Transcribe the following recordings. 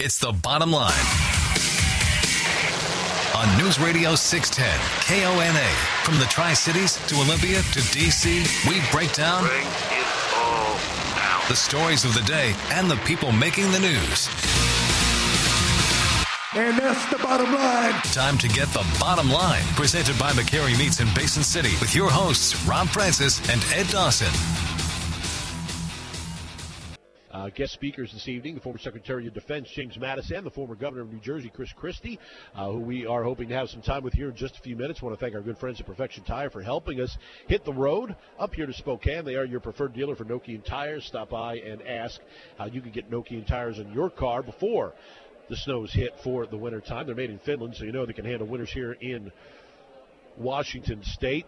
It's the bottom line on News Radio 610 KONA. From the Tri-Cities to Olympia to D.C., we break down the stories of the day and the people making the news. And that's the bottom line. Time to get the bottom line. Presented by McCary Meats in Basin City with your hosts, Rob Francis and Ed Dawson. Guest speakers this evening, the former Secretary of Defense, James Mattis, and the former Governor of New Jersey, Chris Christie, who we are hoping to have some time with here in just a few minutes. I want to thank our good friends at Perfection Tire for helping us hit the road up here to Spokane. They are your preferred dealer for Nokian tires. Stop by and ask how you can get Nokian tires in your car before the snows hit for the wintertime. They're made in Finland, so you know they can handle winters here in Washington State.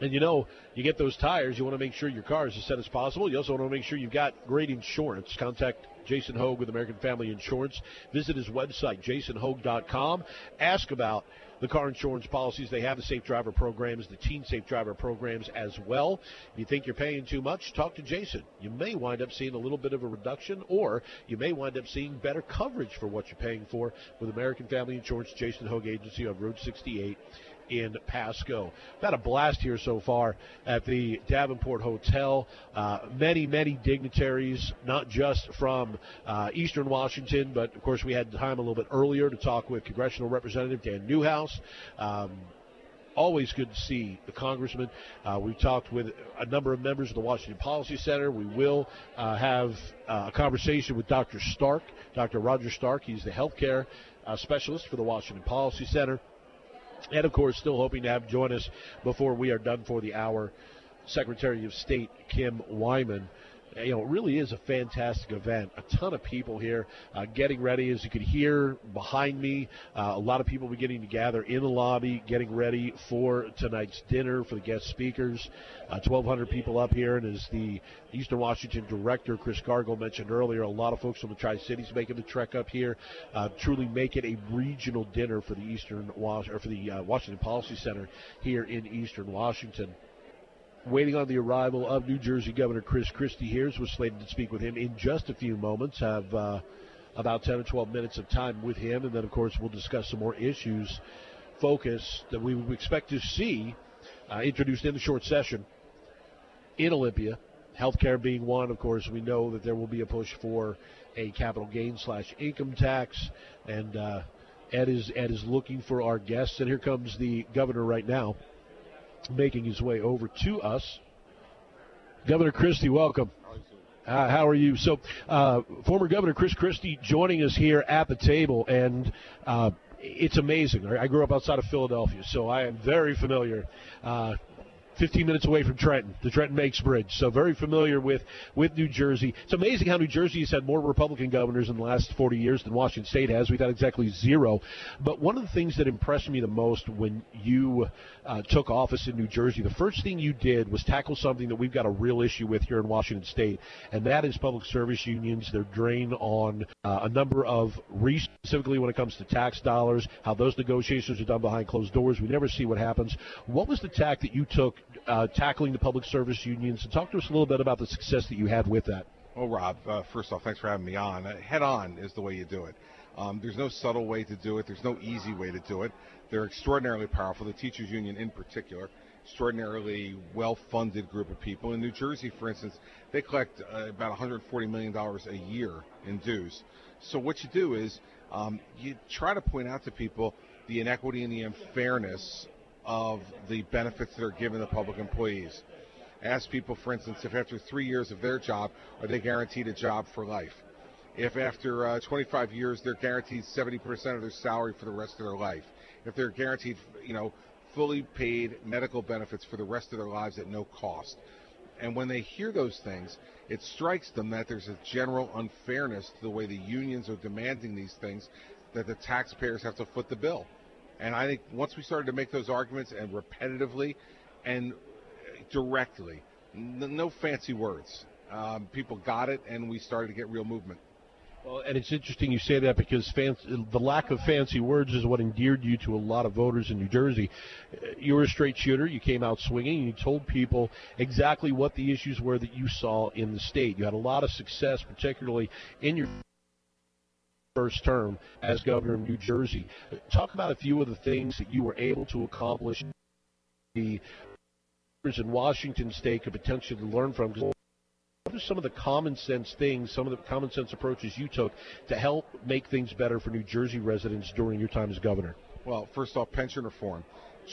And, you know, you get those tires, you want to make sure your car is as set as possible. You also want to make sure you've got great insurance. Contact Jason Hogue with American Family Insurance. Visit his website, jasonhogue.com. Ask about the car insurance policies. They have the safe driver programs, the teen safe driver programs as well. If you think you're paying too much, talk to Jason. You may wind up seeing a little bit of a reduction, or you may wind up seeing better coverage for what you're paying for with American Family Insurance, Jason Hogue Agency on Route 68. In Pasco. We've had a blast here so far at the Davenport Hotel. Many dignitaries, not just from Eastern Washington, but of course we had time a little bit earlier to talk with Congressional Representative Dan Newhouse. Always good to see the congressman. We've talked with a number of members of the Washington Policy Center. We will have a conversation with Dr. Stark, Dr. Roger Stark. He's the healthcare specialist for the Washington Policy Center. And, of course, still hoping to have join us before we are done for the hour, Secretary of State Kim Wyman. You know, it really is a fantastic event. A ton of people here getting ready. As you can hear behind me, a lot of people beginning to gather in the lobby, getting ready for tonight's dinner for the guest speakers. 1,200 people up here, and as the Eastern Washington Director, Chris Cargill, mentioned earlier, a lot of folks from the Tri-Cities making the trek up here, truly make it a regional dinner for the Washington Policy Center here in Eastern Washington. Waiting on the arrival of New Jersey Governor Chris Christie here, as we're slated to speak with him in just a few moments. Have about 10 or 12 minutes of time with him, and then, of course, we'll discuss some more issues, focus, that we would expect to see introduced in the short session in Olympia. Healthcare being one, of course, we know that there will be a push for a capital gain/income tax, and Ed is looking for our guests. And here comes the governor right now, making his way over to us. Governor Christie, welcome. How are you? So, former Governor Chris Christie joining us here at the table, and it's amazing. I grew up outside of Philadelphia, so I am very familiar. 15 minutes away from Trenton, the Trenton-Makes Bridge, so very familiar with New Jersey. It's amazing how New Jersey has had more Republican governors in the last 40 years than Washington State has. We've had exactly zero. But one of the things that impressed me the most when you took office in New Jersey, the first thing you did was tackle something that we've got a real issue with here in Washington State, and that is public service unions, their drain on a number of reasons, specifically when it comes to tax dollars, how those negotiations are done behind closed doors. We never see what happens. What was the tack that you took tackling the public service unions? And talk to us a little bit about the success that you had with that. Well, Rob, first off, thanks for having me on. Head on is the way you do it. There's no subtle way to do it. There's no easy way to do it. They're extraordinarily powerful. The teachers union in particular, extraordinarily well-funded group of people. In New Jersey, for instance, they collect about $140 million a year in dues. So what you do is you try to point out to people the inequity and the unfairness of the benefits that are given to public employees. Ask people, for instance, if after 3 years of their job, are they guaranteed a job for life? If after 25 years, they're guaranteed 70% of their salary for the rest of their life. If they're guaranteed, you know, fully paid medical benefits for the rest of their lives at no cost. And when they hear those things, it strikes them that there's a general unfairness to the way the unions are demanding these things, that the taxpayers have to foot the bill. And I think once we started to make those arguments, and repetitively and directly, no fancy words, people got it, and we started to get real movement. Well, and it's interesting you say that, because the lack of fancy words is what endeared you to a lot of voters in New Jersey. You were a straight shooter. You came out swinging. You told people exactly what the issues were that you saw in the state. You had a lot of success, particularly in your first term as governor of New Jersey. Talk about a few of the things that you were able to accomplish the governors in Washington state could potentially learn from. What are some of the common sense things, some of the common sense approaches you took to help make things better for New Jersey residents during your time as governor? Well, first off, pension reform.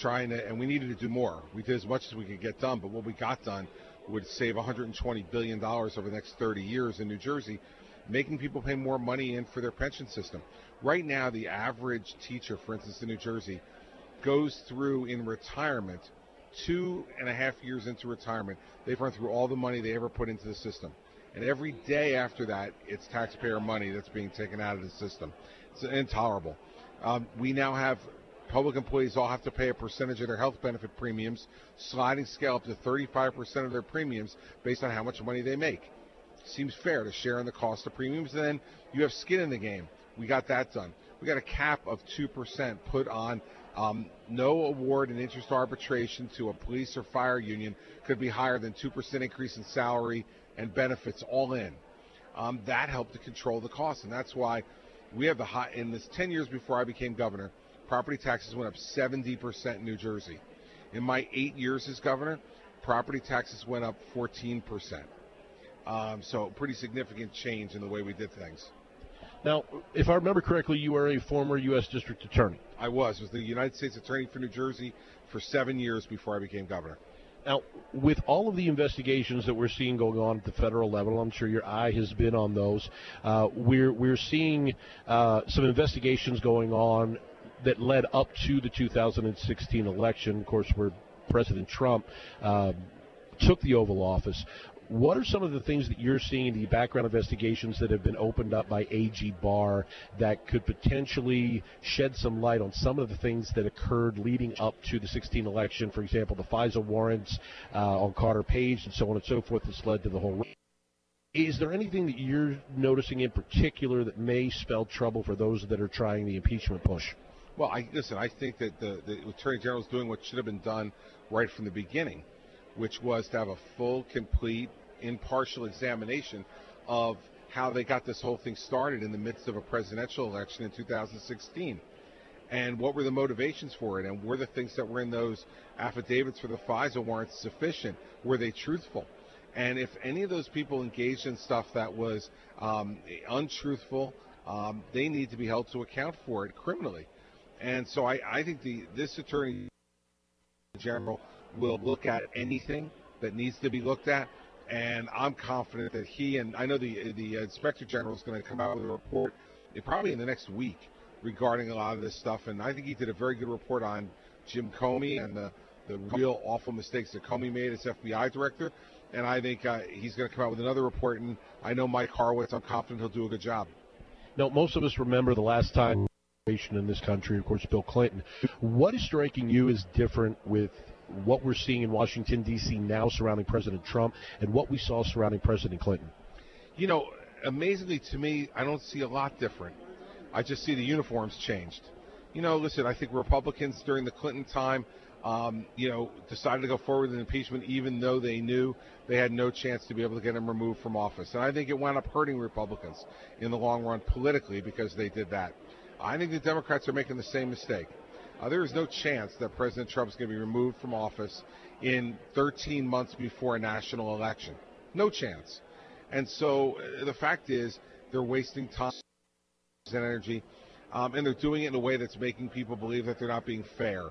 And we needed to do more. We did as much as we could get done, but what we got done would save $120 billion over the next 30 years in New Jersey, making people pay more money in for their pension system. Right now, the average teacher, for instance, in New Jersey, goes through in retirement 2.5 years into retirement. They've run through all the money they ever put into the system. And every day after that, it's taxpayer money that's being taken out of the system. It's intolerable. We now have public employees all have to pay a percentage of their health benefit premiums, sliding scale up to 35% of their premiums based on how much money they make. Seems fair to share in the cost of premiums. And then you have skin in the game. We got that done. We got a cap of 2% put on no award in interest arbitration to a police or fire union could be higher than 2% increase in salary and benefits all in. That helped to control the cost, and that's why we have the high. In this 10 years before I became governor, property taxes went up 70% in New Jersey. In my 8 years as governor, property taxes went up 14%. So pretty significant change in the way we did things. Now, if I remember correctly, you were a former U.S. District Attorney. I was. Was the United States Attorney for New Jersey for 7 years before I became governor. Now, with all of the investigations that we're seeing going on at the federal level, I'm sure your eye has been on those. We're seeing some investigations going on that led up to the 2016 election, of course, where President Trump took the Oval Office. What are some of the things that you're seeing in the background investigations that have been opened up by AG Barr that could potentially shed some light on some of the things that occurred leading up to the 2016 election? For example, the FISA warrants on Carter Page and so on and so forth that's led to the whole. Is there anything that you're noticing in particular that may spell trouble for those that are trying the impeachment push? Well, I think that the Attorney General is doing what should have been done right from the beginning, which was to have a full, complete, impartial examination of how they got this whole thing started in the midst of a presidential election in 2016, and what were the motivations for it, and were the things that were in those affidavits for the FISA warrants sufficient? Were they truthful? And if any of those people engaged in stuff that was untruthful, they need to be held to account for it criminally. And so I think this Attorney General will look at anything that needs to be looked at. And I'm confident that he, and I know the Inspector General is going to come out with a report probably in the next week regarding a lot of this stuff. And I think he did a very good report on Jim Comey and the real awful mistakes that Comey made as FBI director. And I think he's going to come out with another report. And I know Mike Horowitz, I'm confident he'll do a good job. Now, most of us remember the last time in this country, of course, Bill Clinton. What is striking you as different with what we're seeing in Washington, D.C. now surrounding President Trump and what we saw surrounding President Clinton? You know, amazingly to me, I don't see a lot different. I just see the uniforms changed. You know, listen, I think Republicans during the Clinton time, decided to go forward with impeachment even though they knew they had no chance to be able to get him removed from office. And I think it wound up hurting Republicans in the long run politically because they did that. I think the Democrats are making the same mistake. There is no chance that President Trump is going to be removed from office in 13 months before a national election. No chance. And so the fact is they're wasting time and energy, and they're doing it in a way that's making people believe that they're not being fair.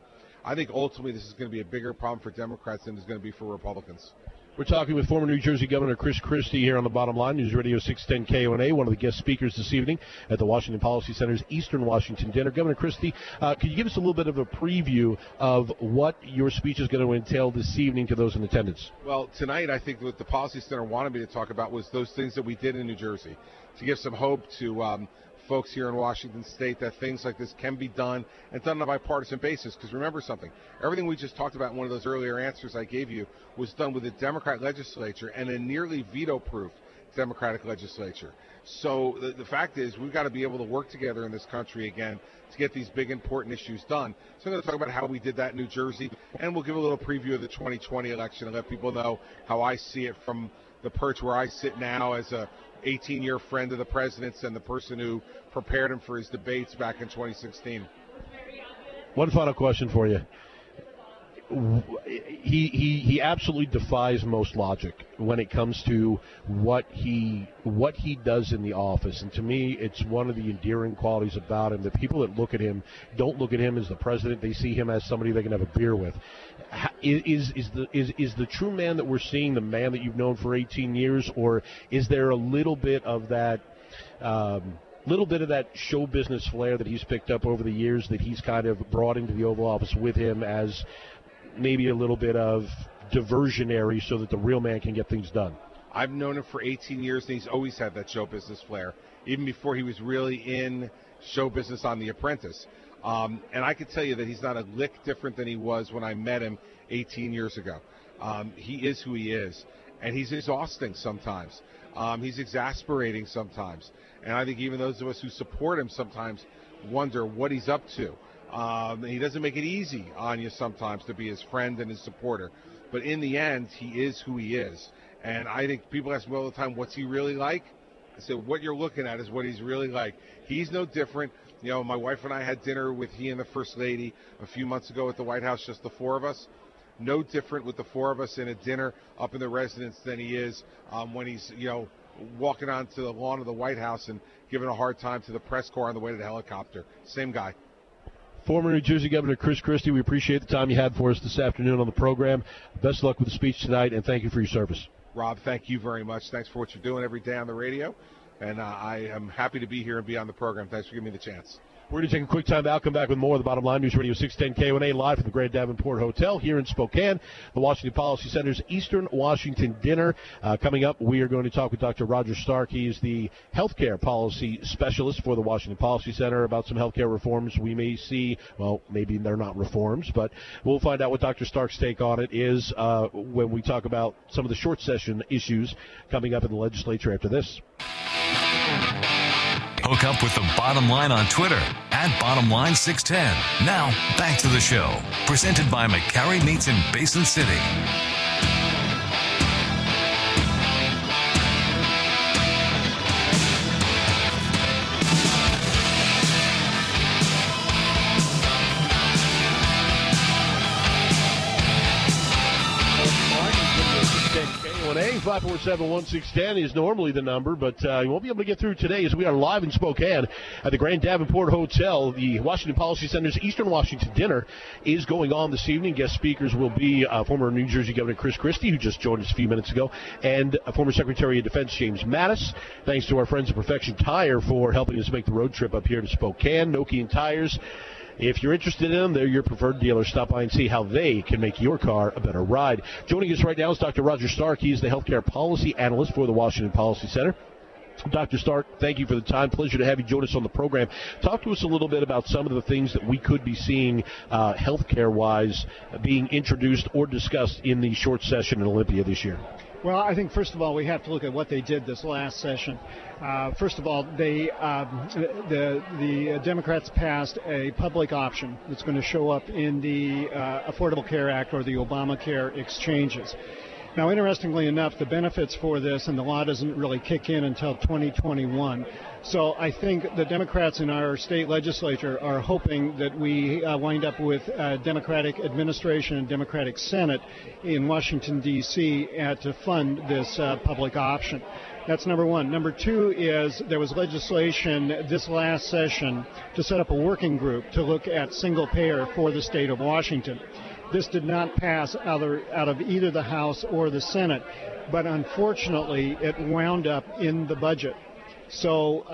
I think ultimately this is going to be a bigger problem for Democrats than it's going to be for Republicans. We're talking with former New Jersey Governor Chris Christie here on The Bottom Line, News Radio 610 KONA, one of the guest speakers this evening at the Washington Policy Center's Eastern Washington Dinner. Governor Christie, could you give us a little bit of a preview of what your speech is going to entail this evening to those in attendance? Well, tonight I think what the Policy Center wanted me to talk about was those things that we did in New Jersey to give some hope to folks here in Washington State that things like this can be done and done on a bipartisan basis. Because remember something, everything we just talked about in one of those earlier answers I gave you was done with a Democrat legislature and a nearly veto-proof Democratic legislature. So the fact is we've got to be able to work together in this country again to get these big, important issues done. So I'm going to talk about how we did that in New Jersey, and we'll give a little preview of the 2020 election and let people know how I see it from the perch where I sit now as a 18-year friend of the president's and the person who prepared him for his debates back in 2016. One final question for you. He absolutely defies most logic when it comes to what he does in the office. And to me, it's one of the endearing qualities about him. The people that look at him don't look at him as the president. They see him as somebody they can have a beer with. Is the true man that we're seeing the man that you've known for 18 years, or is there a little bit of that show business flair that he's picked up over the years that he's kind of brought into the Oval Office with him as maybe a little bit of diversionary so that the real man can get things done? I've known him for 18 years, and he's always had that show business flair, even before he was really in show business on The Apprentice. And I can tell you that he's not a lick different than he was when I met him 18 years ago. He is who he is, and he's exhausting sometimes. He's exasperating sometimes. And I think even those of us who support him sometimes wonder what he's up to. He doesn't make it easy on you sometimes to be his friend and his supporter. But in the end, he is who he is. And I think people ask me all the time, what's he really like? I said, what you're looking at is what he's really like. He's no different. You know, my wife and I had dinner with he and the First Lady a few months ago at the White House, just the four of us. No different with the four of us in a dinner up in the residence than he is when he's, you know, walking onto the lawn of the White House and giving a hard time to the press corps on the way to the helicopter. Same guy. Former New Jersey Governor Chris Christie, we appreciate the time you had for us this afternoon on the program. Best of luck with the speech tonight, and thank you for your service. Rob, thank you very much. Thanks for what you're doing every day on the radio, and I am happy to be here and be on the program. Thanks for giving me the chance. We're going to take a quick time out. Come back with more of the Bottom Line News Radio 610 KONA live from the Grand Davenport Hotel here in Spokane, the Washington Policy Center's Eastern Washington Dinner. Coming up, we are going to talk with Dr. Roger Stark. He is the healthcare policy specialist for the Washington Policy Center about some healthcare reforms we may see. Well, maybe they're not reforms, but we'll find out what Dr. Stark's take on it is when we talk about some of the short session issues coming up in the legislature after this. Hook up with the Bottom Line on Twitter @BottomLine610. Now, back to the show, presented by McCary Meats in Basin City. A 547-1610 is normally the number, but you won't be able to get through today as we are live in Spokane at the Grand Davenport Hotel. The Washington Policy Center's Eastern Washington Dinner is going on this evening. Guest speakers will be former New Jersey Governor Chris Christie, who just joined us a few minutes ago, and former Secretary of Defense James Mattis. Thanks to our friends at Perfection Tire for helping us make the road trip up here to Spokane. Nokian Tires. If you're interested in them, they're your preferred dealer. Stop by and see how they can make your car a better ride. Joining us right now is Dr. Roger Stark. He is the healthcare policy analyst for the Washington Policy Center. Dr. Stark, thank you for the time. Pleasure to have you join us on the program. Talk to us a little bit about some of the things that we could be seeing healthcare-wise being introduced or discussed in the short session in Olympia this year. Well, I think, first of all, we have to look at what they did this last session. First of all, the Democrats passed a public option that's going to show up in the Affordable Care Act or the Obamacare exchanges. Now, interestingly enough, the benefits for this and the law doesn't really kick in until 2021. So I think the Democrats in our state legislature are hoping that we wind up with Democratic administration and Democratic Senate in Washington, D.C. To fund this public option. That's number one. Number two is there was legislation this last session to set up a working group to look at single payer for the state of Washington. This did not pass out of either the House or the Senate, but unfortunately it wound up in the budget. So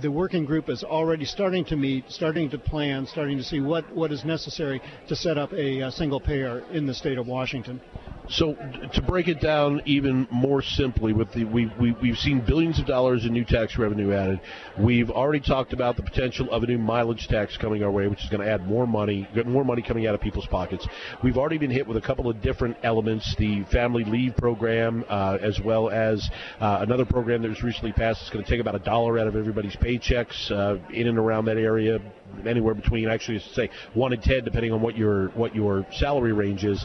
the working group is already starting to meet, starting to plan, starting to see what is necessary to set up a single payer in the state of Washington. So to break it down even more simply, with the we've seen billions of dollars in new tax revenue added. We've already talked about the potential of a new mileage tax coming our way, which is going to add more money coming out of people's pockets. We've already been hit with a couple of different elements, the family leave program, as well as another program that was recently passed. It's going to take about $1 out of everybody's paychecks in and around that area, anywhere between, actually, I should say 1 and 10, depending on what your salary range is.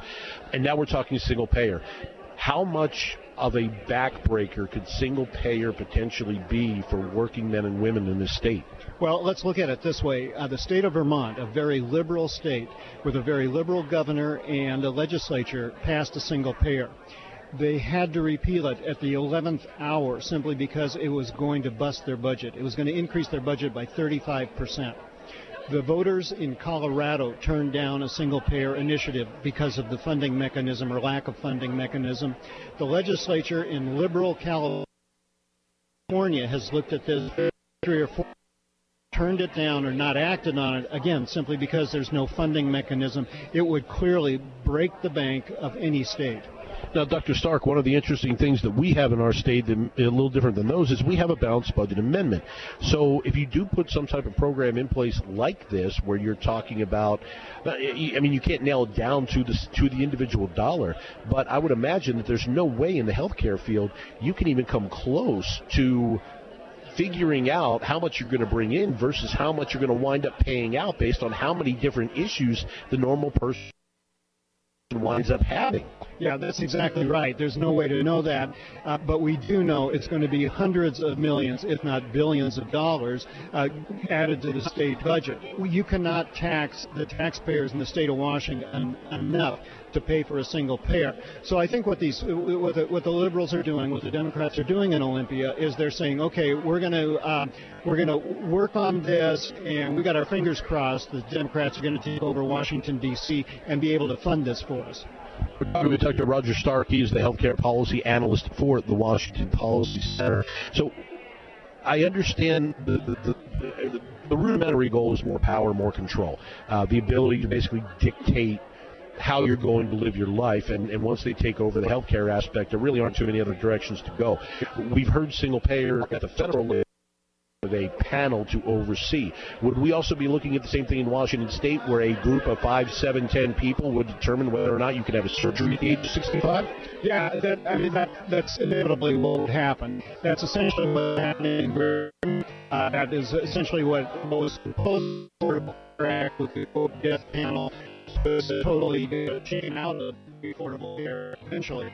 And now we're talking single payer. How much of a backbreaker could single payer potentially be for working men and women in this state? Well, let's look at it this way. The state of Vermont, a very liberal state with a very liberal governor and a legislature, passed a single payer. They had to repeal it at the 11th hour simply because it was going to bust their budget. It was going to increase their budget by 35%. The voters in Colorado turned down a single-payer initiative because of the funding mechanism or lack of funding mechanism. The legislature in liberal California has looked at this 3 or 4, turned it down or not acted on it, again, simply because there's no funding mechanism. It would clearly break the bank of any state. Now, Dr. Stark, one of the interesting things that we have in our state, that a little different than those, is we have a balanced budget amendment. So if you do put some type of program in place like this, where you're talking about, I mean, you can't nail it down to the individual dollar, but I would imagine that there's no way in the healthcare field you can even come close to figuring out how much you're going to bring in versus how much you're going to wind up paying out based on how many different issues the normal person winds up having. Yeah, that's exactly right. There's no way to know that, but we do know it's going to be hundreds of millions, if not billions of dollars, added to the state budget. You cannot tax the taxpayers in the state of Washington enough to pay for a single payer. So I think what the liberals are doing, what the Democrats are doing in Olympia, is they're saying, okay, we're going to work on this, and we got our fingers crossed the Democrats are going to take over Washington D.C. and be able to fund this for us. We're talking with Dr. Roger Stark. He is the healthcare policy analyst for the Washington Policy Center. So I understand the rudimentary goal is more power, more control, the ability to basically dictate how you're going to live your life, and once they take over the healthcare aspect, there really aren't too many other directions to go. We've heard single payer at the federal level with a panel to oversee. Would we also be looking at the same thing in Washington State, where a group of 5, 7, 10 people would determine whether or not you could have a surgery at the age of 65? Yeah, that's inevitably what would happen. That's essentially what happened in Britain. That is essentially what was supposed to interact with the death panel. This is totally taken out of affordable care eventually.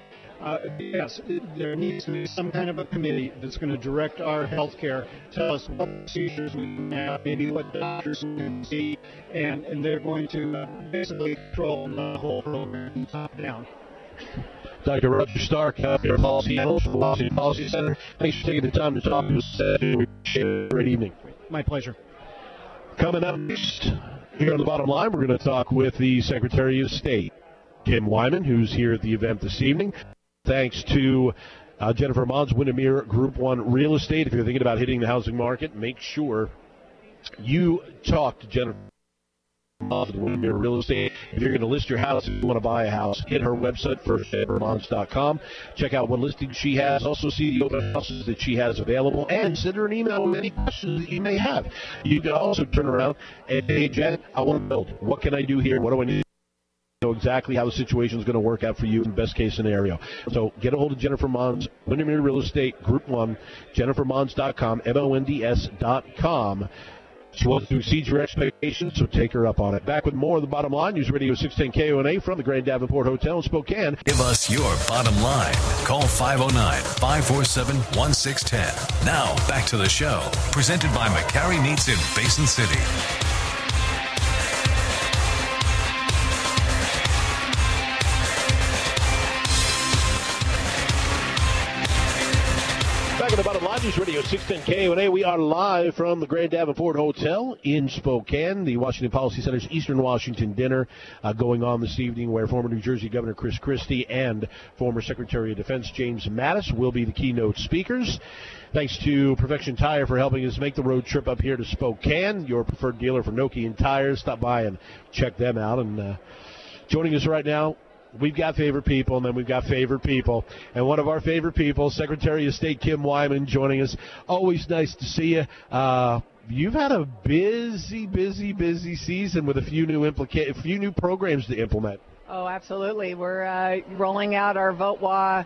Yes, there needs to be some kind of a committee that's going to direct our health care, tell us what procedures we can have, maybe what doctors we can see, and they're going to basically control the whole program top down. Dr. Roger Stark, healthcare policy analyst for the Washington Policy Center. Thanks for taking the time to talk to us. We appreciate it. Great evening. My pleasure. Coming up next, here on The Bottom Line, we're going to talk with the Secretary of State, Kim Wyman, who's here at the event this evening. Thanks to Jennifer Mons, Windermere Group 1 Real Estate. If you're thinking about hitting the housing market, make sure you talk to Jennifer Mons at Windermere Real Estate. If you're going to list your house, if you want to buy a house, hit her website, firstjennifermons.com. Check out what listings she has. Also see the open houses that she has available, and send her an email with any questions that you may have. You can also turn around and say, hey, Jen, I want to build. What can I do here? What do I need? Know exactly how the situation is going to work out for you in the best case scenario. So get a hold of Jennifer Mons, Windermere Real Estate, Group 1, jennifermons.com, MONDS.com. She wants to exceed your expectations, so take her up on it. Back with more of The Bottom Line, News Radio 610 KONA from the Grand Davenport Hotel in Spokane. Give us your bottom line. Call 509-547-1610. Now, back to the show, presented by McCary Meats in Basin City. The Bottom Line, News Radio 610 KONA. We are live from the Grand Davenport Hotel in Spokane, the Washington Policy Center's Eastern Washington dinner going on this evening, where former New Jersey Governor Chris Christie and former Secretary of Defense James Mattis will be the keynote speakers. Thanks to Perfection Tire for helping us make the road trip up here to Spokane, your preferred dealer for Nokian tires. Stop by and check them out. And joining us right now, we've got favorite people, and then we've got favorite people. And one of our favorite people, Secretary of State Kim Wyman, joining us. Always nice to see you. You've had a busy season with a few new programs to implement. Oh, absolutely. We're rolling out our VoteWA,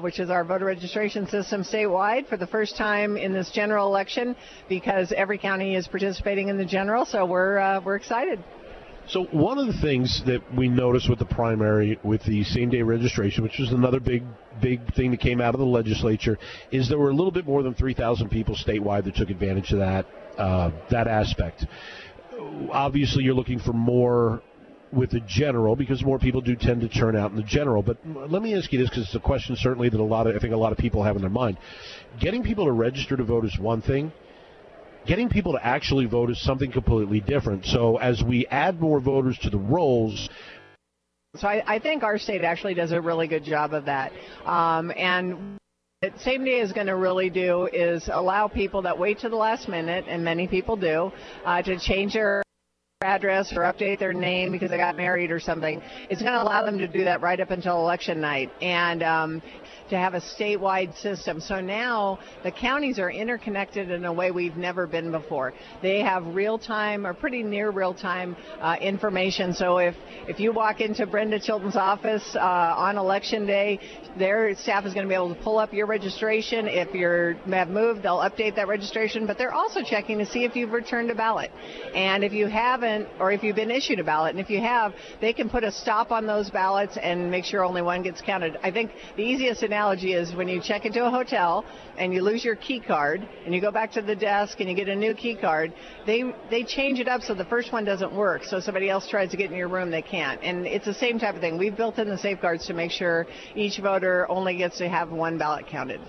which is our voter registration system statewide for the first time in this general election, because every county is participating in the general, so we're excited. So one of the things that we noticed with the primary, with the same-day registration, which was another big thing that came out of the legislature, is there were a little bit more than 3,000 people statewide that took advantage of that aspect. Obviously, you're looking for more with the general, because more people do tend to turn out in the general. But let me ask you this, because it's a question certainly that I think a lot of people have in their mind. Getting people to register to vote is one thing. Getting people to actually vote is something completely different. So as we add more voters to the rolls. So I think our state actually does a really good job of that. And what same day is going to really do is allow people that wait to the last minute, and many people do, to change their address or update their name because they got married or something. It's going to allow them to do that right up until election night, and to have a statewide system. So now the counties are interconnected in a way we've never been before. They have real-time or pretty near real-time information. So if you walk into Brenda Chilton's office on election day, their staff is going to be able to pull up your registration. If you have moved, they'll update that registration, but they're also checking to see if you've returned a ballot. And if you haven't, or if you've been issued a ballot, and if you have, they can put a stop on those ballots and make sure only one gets counted. I think the easiest analogy is when you check into a hotel and you lose your key card and you go back to the desk and you get a new key card, they change it up so the first one doesn't work. So somebody else tries to get in your room, they can't. And it's the same type of thing. We've built in the safeguards to make sure each voter only gets to have one ballot counted.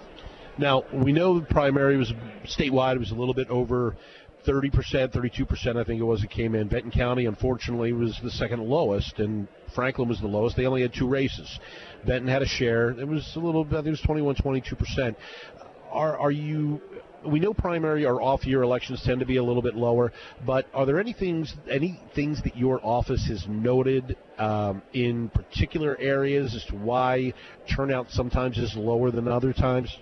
Now, we know the primary was statewide. It was a little bit over 30%, 32%, I think it was, that came in. Benton County, unfortunately, was the second lowest, and Franklin was the lowest. They only had two races. Benton had a share. It was a little bit, I think it was 21, 22%. We know primary or off-year elections tend to be a little bit lower, but are there any things that your office has noted in particular areas as to why turnout sometimes is lower than other times?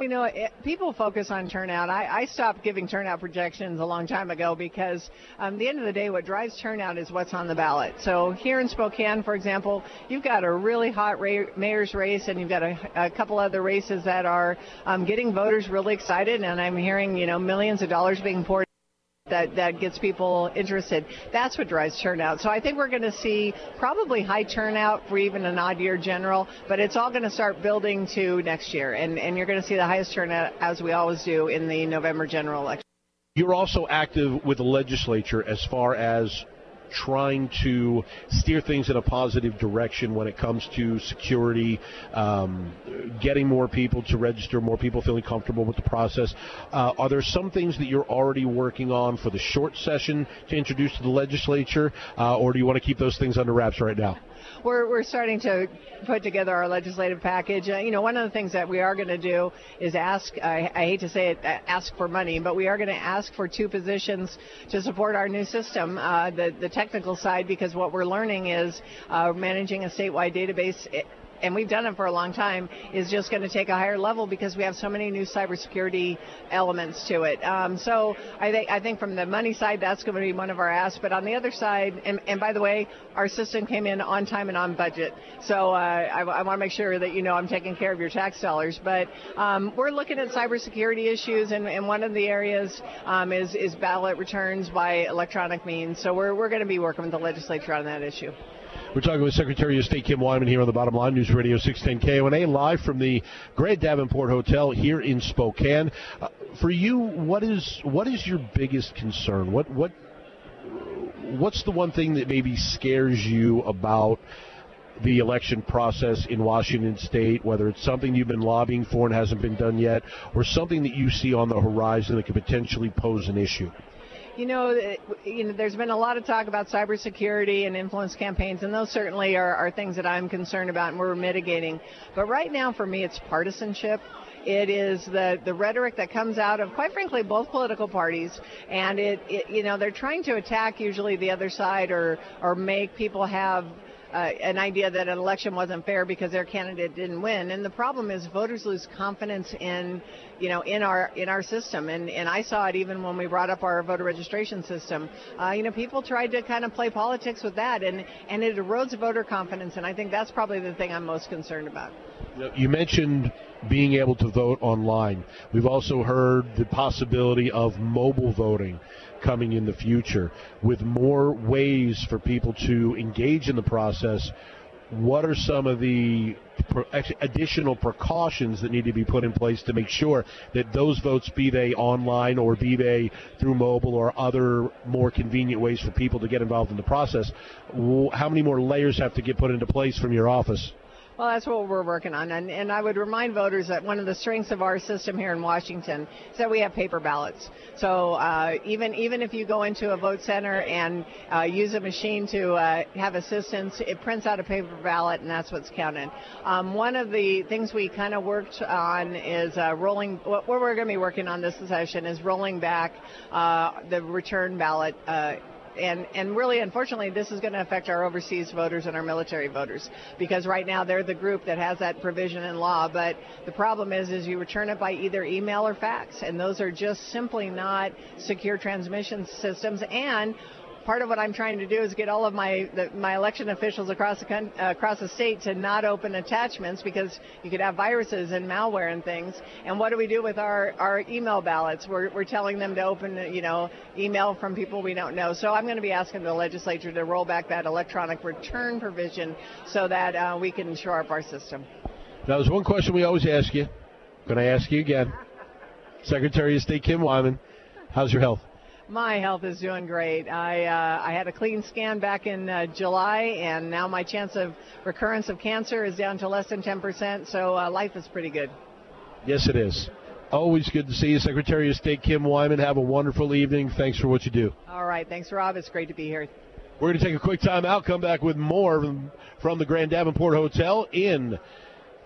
You know, people focus on turnout. I stopped giving turnout projections a long time ago because at the end of the day, what drives turnout is what's on the ballot. So here in Spokane, for example, you've got a really hot mayor's race, and you've got a couple other races that are getting voters really excited, and I'm hearing, you know, millions of dollars being poured. That gets people interested. That's what drives turnout. So I think we're going to see probably high turnout for even an odd year general, but it's all going to start building to next year. And you're going to see the highest turnout, as we always do, in the November general election. You're also active with the legislature as far as trying to steer things in a positive direction when it comes to security, getting more people to register, more people feeling comfortable with the process. Are there some things that you're already working on for the short session to introduce to the legislature, or do you want to keep those things under wraps right now? We're starting to put together our legislative package. You know, one of the things that we are going to do is ask, I hate to say it, ask for money, but we are going to ask for two positions to support our new system, the technical side, because what we're learning is managing a statewide database, and we've done it for a long time, is just going to take a higher level because we have so many new cybersecurity elements to it. So I think from the money side, that's going to be one of our asks. But on the other side, and by the way, our system came in on time and on budget. So I want to make sure that you know I'm taking care of your tax dollars. But we're looking at cybersecurity issues, and one of the areas is ballot returns by electronic means. So we're going to be working with the legislature on that issue. We're talking with Secretary of State Kim Wyman here on the Bottom Line News Radio 610 KONA, live from the Great Davenport Hotel here in Spokane. For you, what is your biggest concern? What's the one thing that maybe scares you about the election process in Washington State, whether it's something you've been lobbying for and hasn't been done yet, or something that you see on the horizon that could potentially pose an issue? You know, there's been a lot of talk about cybersecurity and influence campaigns, and those certainly are things that I'm concerned about and we're mitigating. But right now, for me, it's partisanship. It is the rhetoric that comes out of, quite frankly, both political parties, and it you know, they're trying to attack usually the other side or make people have an idea that an election wasn't fair because their candidate didn't win. And the problem is voters lose confidence in, you know, in our system. And I saw it even when we brought up our voter registration system. You know, people tried to kind of play politics with that, and it erodes voter confidence. And I think that's probably the thing I'm most concerned about. You mentioned being able to vote online. We've also heard the possibility of mobile voting. coming in the future with more ways for people to engage in the process. What are some of the additional precautions that need to be put in place to make sure that those votes, be they online or be they through mobile or other more convenient ways for people to get involved in the process, how many more layers have to get put into place from your office? Well, that's what we're working on, and I would remind voters that one of the strengths of our system here in Washington is that we have paper ballots. So even if you go into a vote center and use a machine to have assistance, it prints out a paper ballot, and that's what's counted. One of the things we kind of worked on is what we're going to be working on this session is rolling back the return ballot. And really, unfortunately, this is going to affect our overseas voters and our military voters, because right now they're the group that has that provision in law. But the problem is you return it by either email or fax, and those are just simply not secure transmission systems. And part of what I'm trying to do is get all of my election officials across the state to not open attachments, because you could have viruses and malware and things. And what do we do with our email ballots? We're telling them to open, email from people we don't know. So I'm going to be asking the legislature to roll back that electronic return provision so that we can shore up our system. That was one question we always ask you. Going to ask you again. Secretary of State Kim Wyman, how's your health? My health is doing great. I had a clean scan back in July, and now my chance of recurrence of cancer is down to less than 10%, so life is pretty good. Yes, it is. Always good to see you, Secretary of State Kim Wyman. Have a wonderful evening. Thanks for what you do. All right. Thanks, Rob. It's great to be here. We're going to take a quick time out, come back with more from the Grand Davenport Hotel in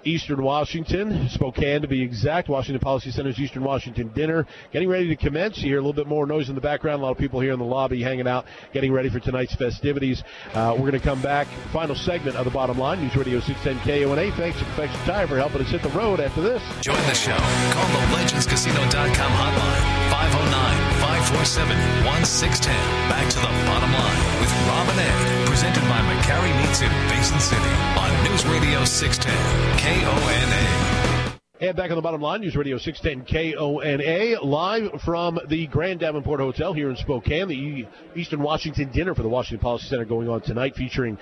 Eastern Washington, Spokane to be exact. Washington Policy Center's Eastern Washington dinner getting ready to commence here. A little bit more noise in the background. A lot of people here in the lobby hanging out, getting ready for tonight's festivities. We're going to come back. Final segment of The Bottom Line, News Radio 610 KONA. Thanks to Perfection Tire for helping us hit the road after this. Join the show. Call the LegendsCasino.com hotline, 509-547-1610. Back to The Bottom Line with Rob and Ed, presented by McCary Meats in Basin City on News Radio 610 KONA. And back on The Bottom Line, News Radio 610 KONA, live from the Grand Davenport Hotel here in Spokane. The Eastern Washington dinner for the Washington Policy Center going on tonight, featuring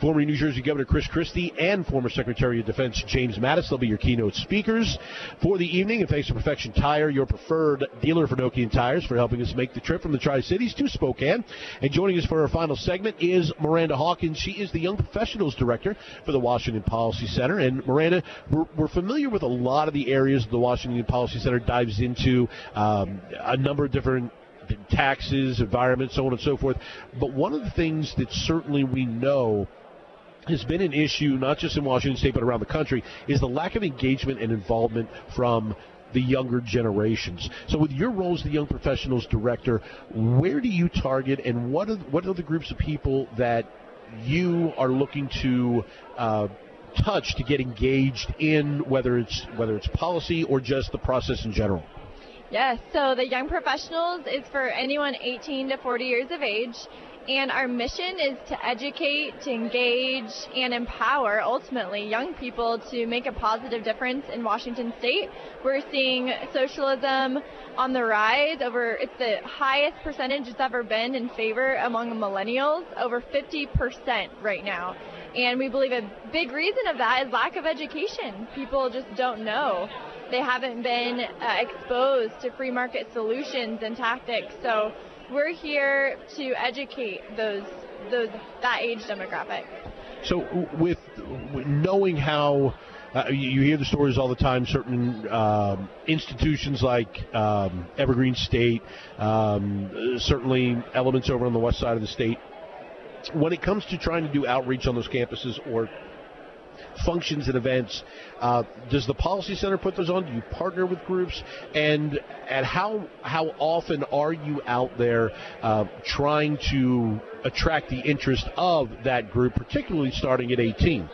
former New Jersey Governor Chris Christie and former Secretary of Defense James Mattis. They'll be your keynote speakers for the evening. And thanks to Perfection Tire, your preferred dealer for Nokian tires, for helping us make the trip from the Tri-Cities to Spokane. And joining us for our final segment is Miranda Hawkins. She is the Young Professionals Director for the Washington Policy Center. And Miranda, we're familiar with a lot of the areas the Washington Policy Center dives into, a number of different taxes, environment, so on and so forth. But one of the things that certainly we know has been an issue, not just in Washington State but around the country, is the lack of engagement and involvement from the younger generations. So with your role as the Young Professionals Director, where do you target, and what are the groups of people that you are looking to touch to get engaged in, whether it's policy or just the process in general? Yes, so the Young Professionals is for anyone 18 to 40 years of age, and our mission is to educate, to engage, and empower, ultimately, young people to make a positive difference in Washington State. We're seeing socialism on the rise. It's the highest percentage it's ever been in favor among millennials, over 50% right now. And we believe a big reason of that is lack of education. People just don't know. They haven't been exposed to free market solutions and tactics. So we're here to educate that age demographic. So with knowing how you hear the stories all the time, certain institutions like Evergreen State, certainly elements over on the west side of the state, when it comes to trying to do outreach on those campuses or functions and events, does the Policy Center put those on? Do you partner with groups? And how often are you out there trying to attract the interest of that group, particularly starting at 18?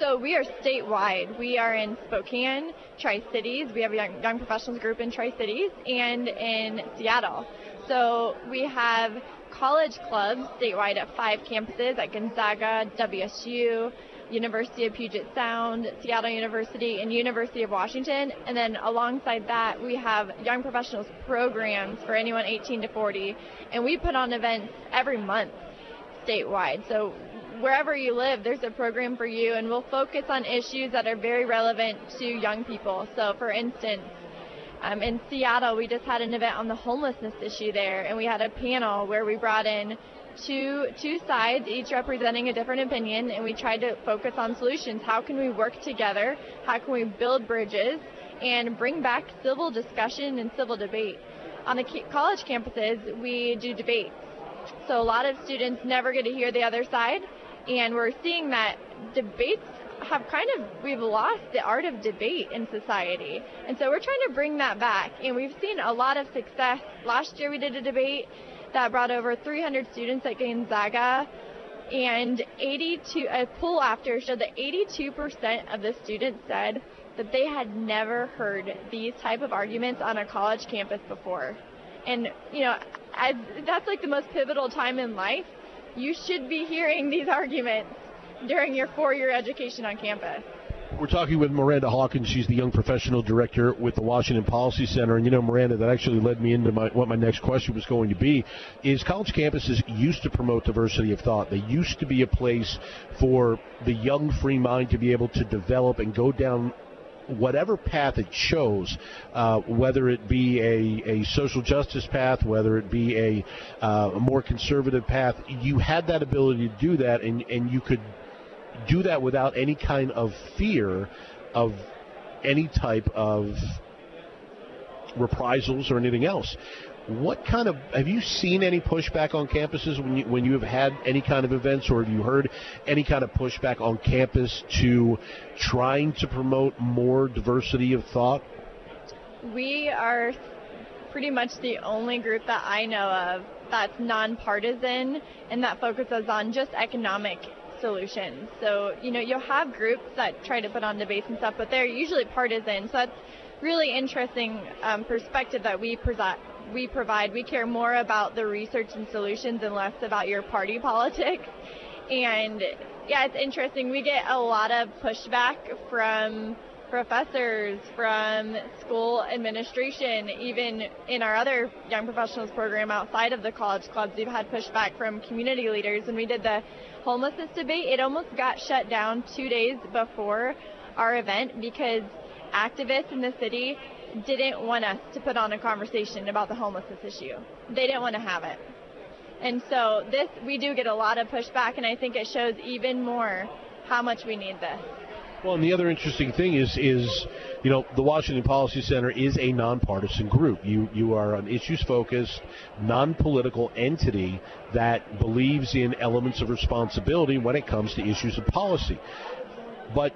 So we are statewide. We are in Spokane, Tri-Cities. We have a young professionals group in Tri-Cities and in Seattle. So we have college clubs statewide at 5 campuses at Gonzaga, WSU, University of Puget Sound, Seattle University, and University of Washington. And then alongside that, we have young professionals programs for anyone 18 to 40. And we put on events every month statewide. So wherever you live, there's a program for you, and we'll focus on issues that are very relevant to young people. So for instance, in Seattle, we just had an event on the homelessness issue there, and we had a panel where we brought in two sides, each representing a different opinion, and we tried to focus on solutions. How can we work together? How can we build bridges and bring back civil discussion and civil debate? On the college campuses, we do debates. So a lot of students never get to hear the other side, and we're seeing that debates have we've lost the art of debate in society. And so we're trying to bring that back, and we've seen a lot of success. Last year we did a debate that brought over 300 students at Gonzaga, and a poll after showed that 82% of the students said that they had never heard these type of arguments on a college campus before. And, you know, that's like the most pivotal time in life. You should be hearing these arguments during your four-year education on campus. We're talking with Miranda Hawkins. She's the Young Professional Director with the Washington Policy Center. And, you know, Miranda, that actually led me into what my next question was going to be, is college campuses used to promote diversity of thought. They used to be a place for the young free mind to be able to develop and go down whatever path it chose, whether it be a social justice path, whether it be a more conservative path. You had that ability to do that, and you could do that without any kind of fear of any type of reprisals or anything else. What kind of, have you seen any pushback on campuses when you have had any kind of events, or have you heard any kind of pushback on campus to trying to promote more diversity of thought? We are pretty much the only group that I know of that's nonpartisan and that focuses on just economic solutions. So, you know, you'll have groups that try to put on debates and stuff, but they're usually partisan. So that's really interesting perspective that we provide. We care more about the research and solutions and less about your party politics. And yeah, it's interesting. We get a lot of pushback from professors, from school administration, even in our other young professionals program outside of the college clubs. We've had pushback from community leaders. When we did the homelessness debate, it almost got shut down 2 days before our event because activists in the city didn't want us to put on a conversation about the homelessness issue. They didn't want to have it. And so this, we do get a lot of pushback, and I think it shows even more how much we need this. Well, and the other interesting thing is, you know, the Washington Policy Center is a nonpartisan group. You are an issues-focused, non-political entity that believes in elements of responsibility when it comes to issues of policy. But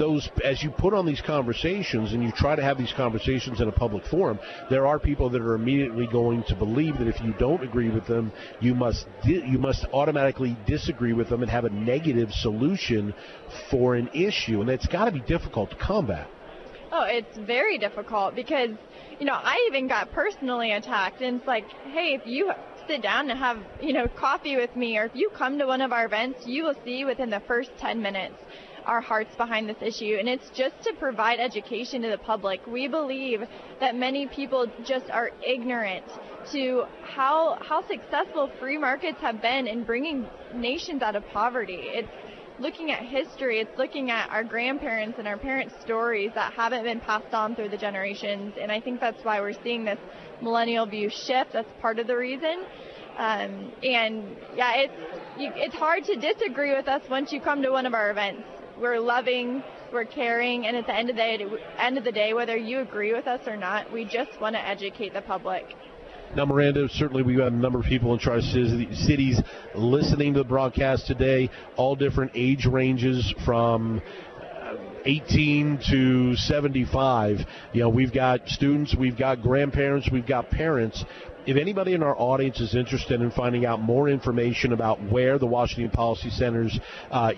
those, as you put on these conversations and you try to have these conversations in a public forum, there are people that are immediately going to believe that if you don't agree with them, you must automatically disagree with them and have a negative solution for an issue, and it's got to be difficult to combat. Oh, it's very difficult because, you know, I even got personally attacked, and it's like, hey, if you sit down and have, you know, coffee with me, or if you come to one of our events, you will see within the first 10 minutes our hearts behind this issue, and it's just to provide education to the public. We believe that many people just are ignorant to how successful free markets have been in bringing nations out of poverty. It's looking at history, it's looking at our grandparents and our parents' stories that haven't been passed on through the generations, and I think that's why we're seeing this millennial view shift. That's part of the reason. And yeah, it's hard to disagree with us once you come to one of our events. We're loving, we're caring, and at the end of the day, whether you agree with us or not, we just want to educate the public. Now, Miranda, certainly we've got a number of people in Tri-Cities listening to the broadcast today, all different age ranges from 18 to 75. You know, we've got students, we've got grandparents, we've got parents. If anybody in our audience is interested in finding out more information about where the Washington Policy Center's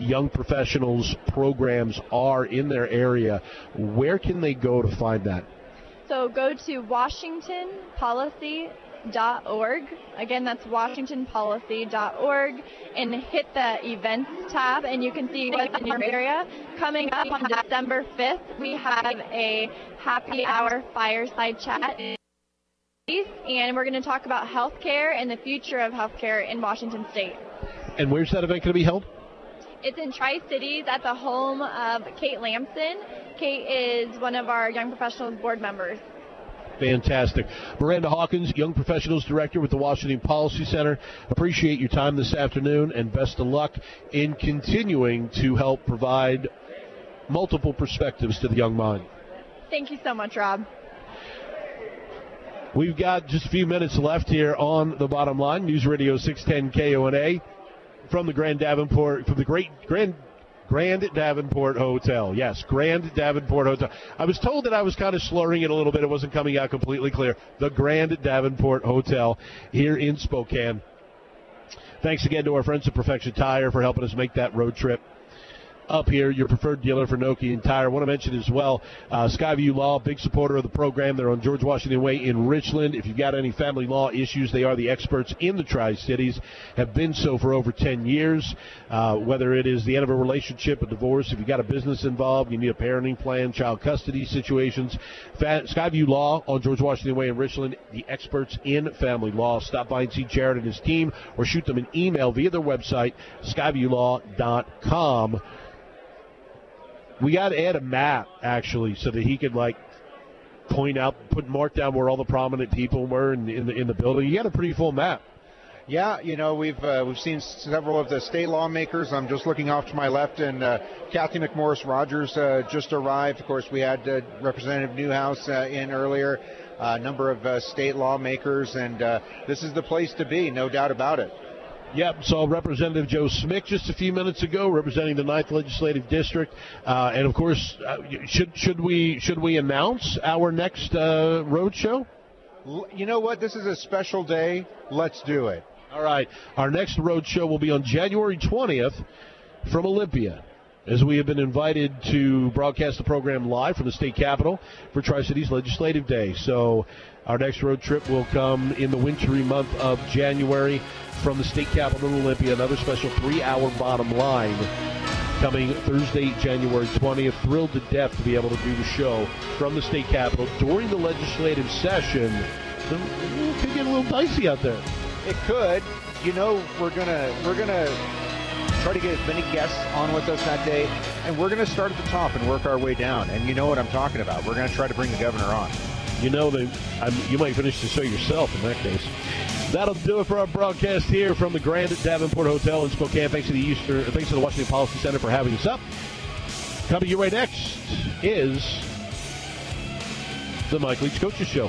young professionals programs are in their area, where can they go to find that? So go to Washington Policy washingtonpolicy.org. Again, that's washingtonpolicy.org, and hit the events tab, and you can see what's in your area. Coming up on December 5th, we have a happy hour fireside chat, and we're going to talk about healthcare and the future of healthcare in Washington State. And where's that event going to be held? It's in Tri-Cities at the home of Kate Lamson. Kate is one of our Young Professionals Board members. Fantastic. Miranda Hawkins, Young Professionals Director with the Washington Policy Center. Appreciate your time this afternoon, and best of luck in continuing to help provide multiple perspectives to the young mind. Thank you so much, Rob. We've got just a few minutes left here on The Bottom Line, News Radio 610 KONA from the Grand Davenport Hotel. Yes, Grand Davenport Hotel. I was told that I was kind of slurring it a little bit. It wasn't coming out completely clear. The Grand Davenport Hotel here in Spokane. Thanks again to our friends at Perfection Tire for helping us make that road trip up here, your preferred dealer for Nokian Tire. I want to mention as well, Skyview Law, big supporter of the program. They're on George Washington Way in Richland. If you've got any family law issues, they are the experts in the Tri-Cities, have been so for over 10 years. Whether it is the end of a relationship, a divorce, if you've got a business involved, you need a parenting plan, child custody situations, Skyview Law on George Washington Way in Richland, the experts in family law. Stop by and see Jared and his team, or shoot them an email via their website, skyviewlaw.com. We got to add a map, actually, so that he could, like, point out, mark down where all the prominent people were in the building. You got a pretty full map. Yeah, you know, we've seen several of the state lawmakers. I'm just looking off to my left, and Kathy McMorris Rogers just arrived. Of course, we had Representative Newhouse in earlier, a number of state lawmakers, and this is the place to be, no doubt about it. Yep, saw Representative Joe Smick just a few minutes ago, representing the 9th Legislative District. And, of course, should we announce our next road show? You know what? This is a special day. Let's do it. All right. Our next road show will be on January 20th from Olympia, as we have been invited to broadcast the program live from the state capitol for Tri-Cities Legislative Day. So our next road trip will come in the wintry month of January from the state capitol in Olympia. Another special 3-hour Bottom Line coming Thursday, January 20th. Thrilled to death to be able to do the show from the state capitol during the legislative session. It could get a little dicey out there. It could. You know, we're gonna try to get as many guests on with us that day, and we're going to start at the top and work our way down. And you know what I'm talking about. We're going to try to bring the governor on. You know, you might finish the show yourself in that case. That'll do it for our broadcast here from the Grand Davenport Hotel in Spokane. Thanks to the Washington Policy Center for having us up. Coming your way next is the Mike Leach Coaches Show.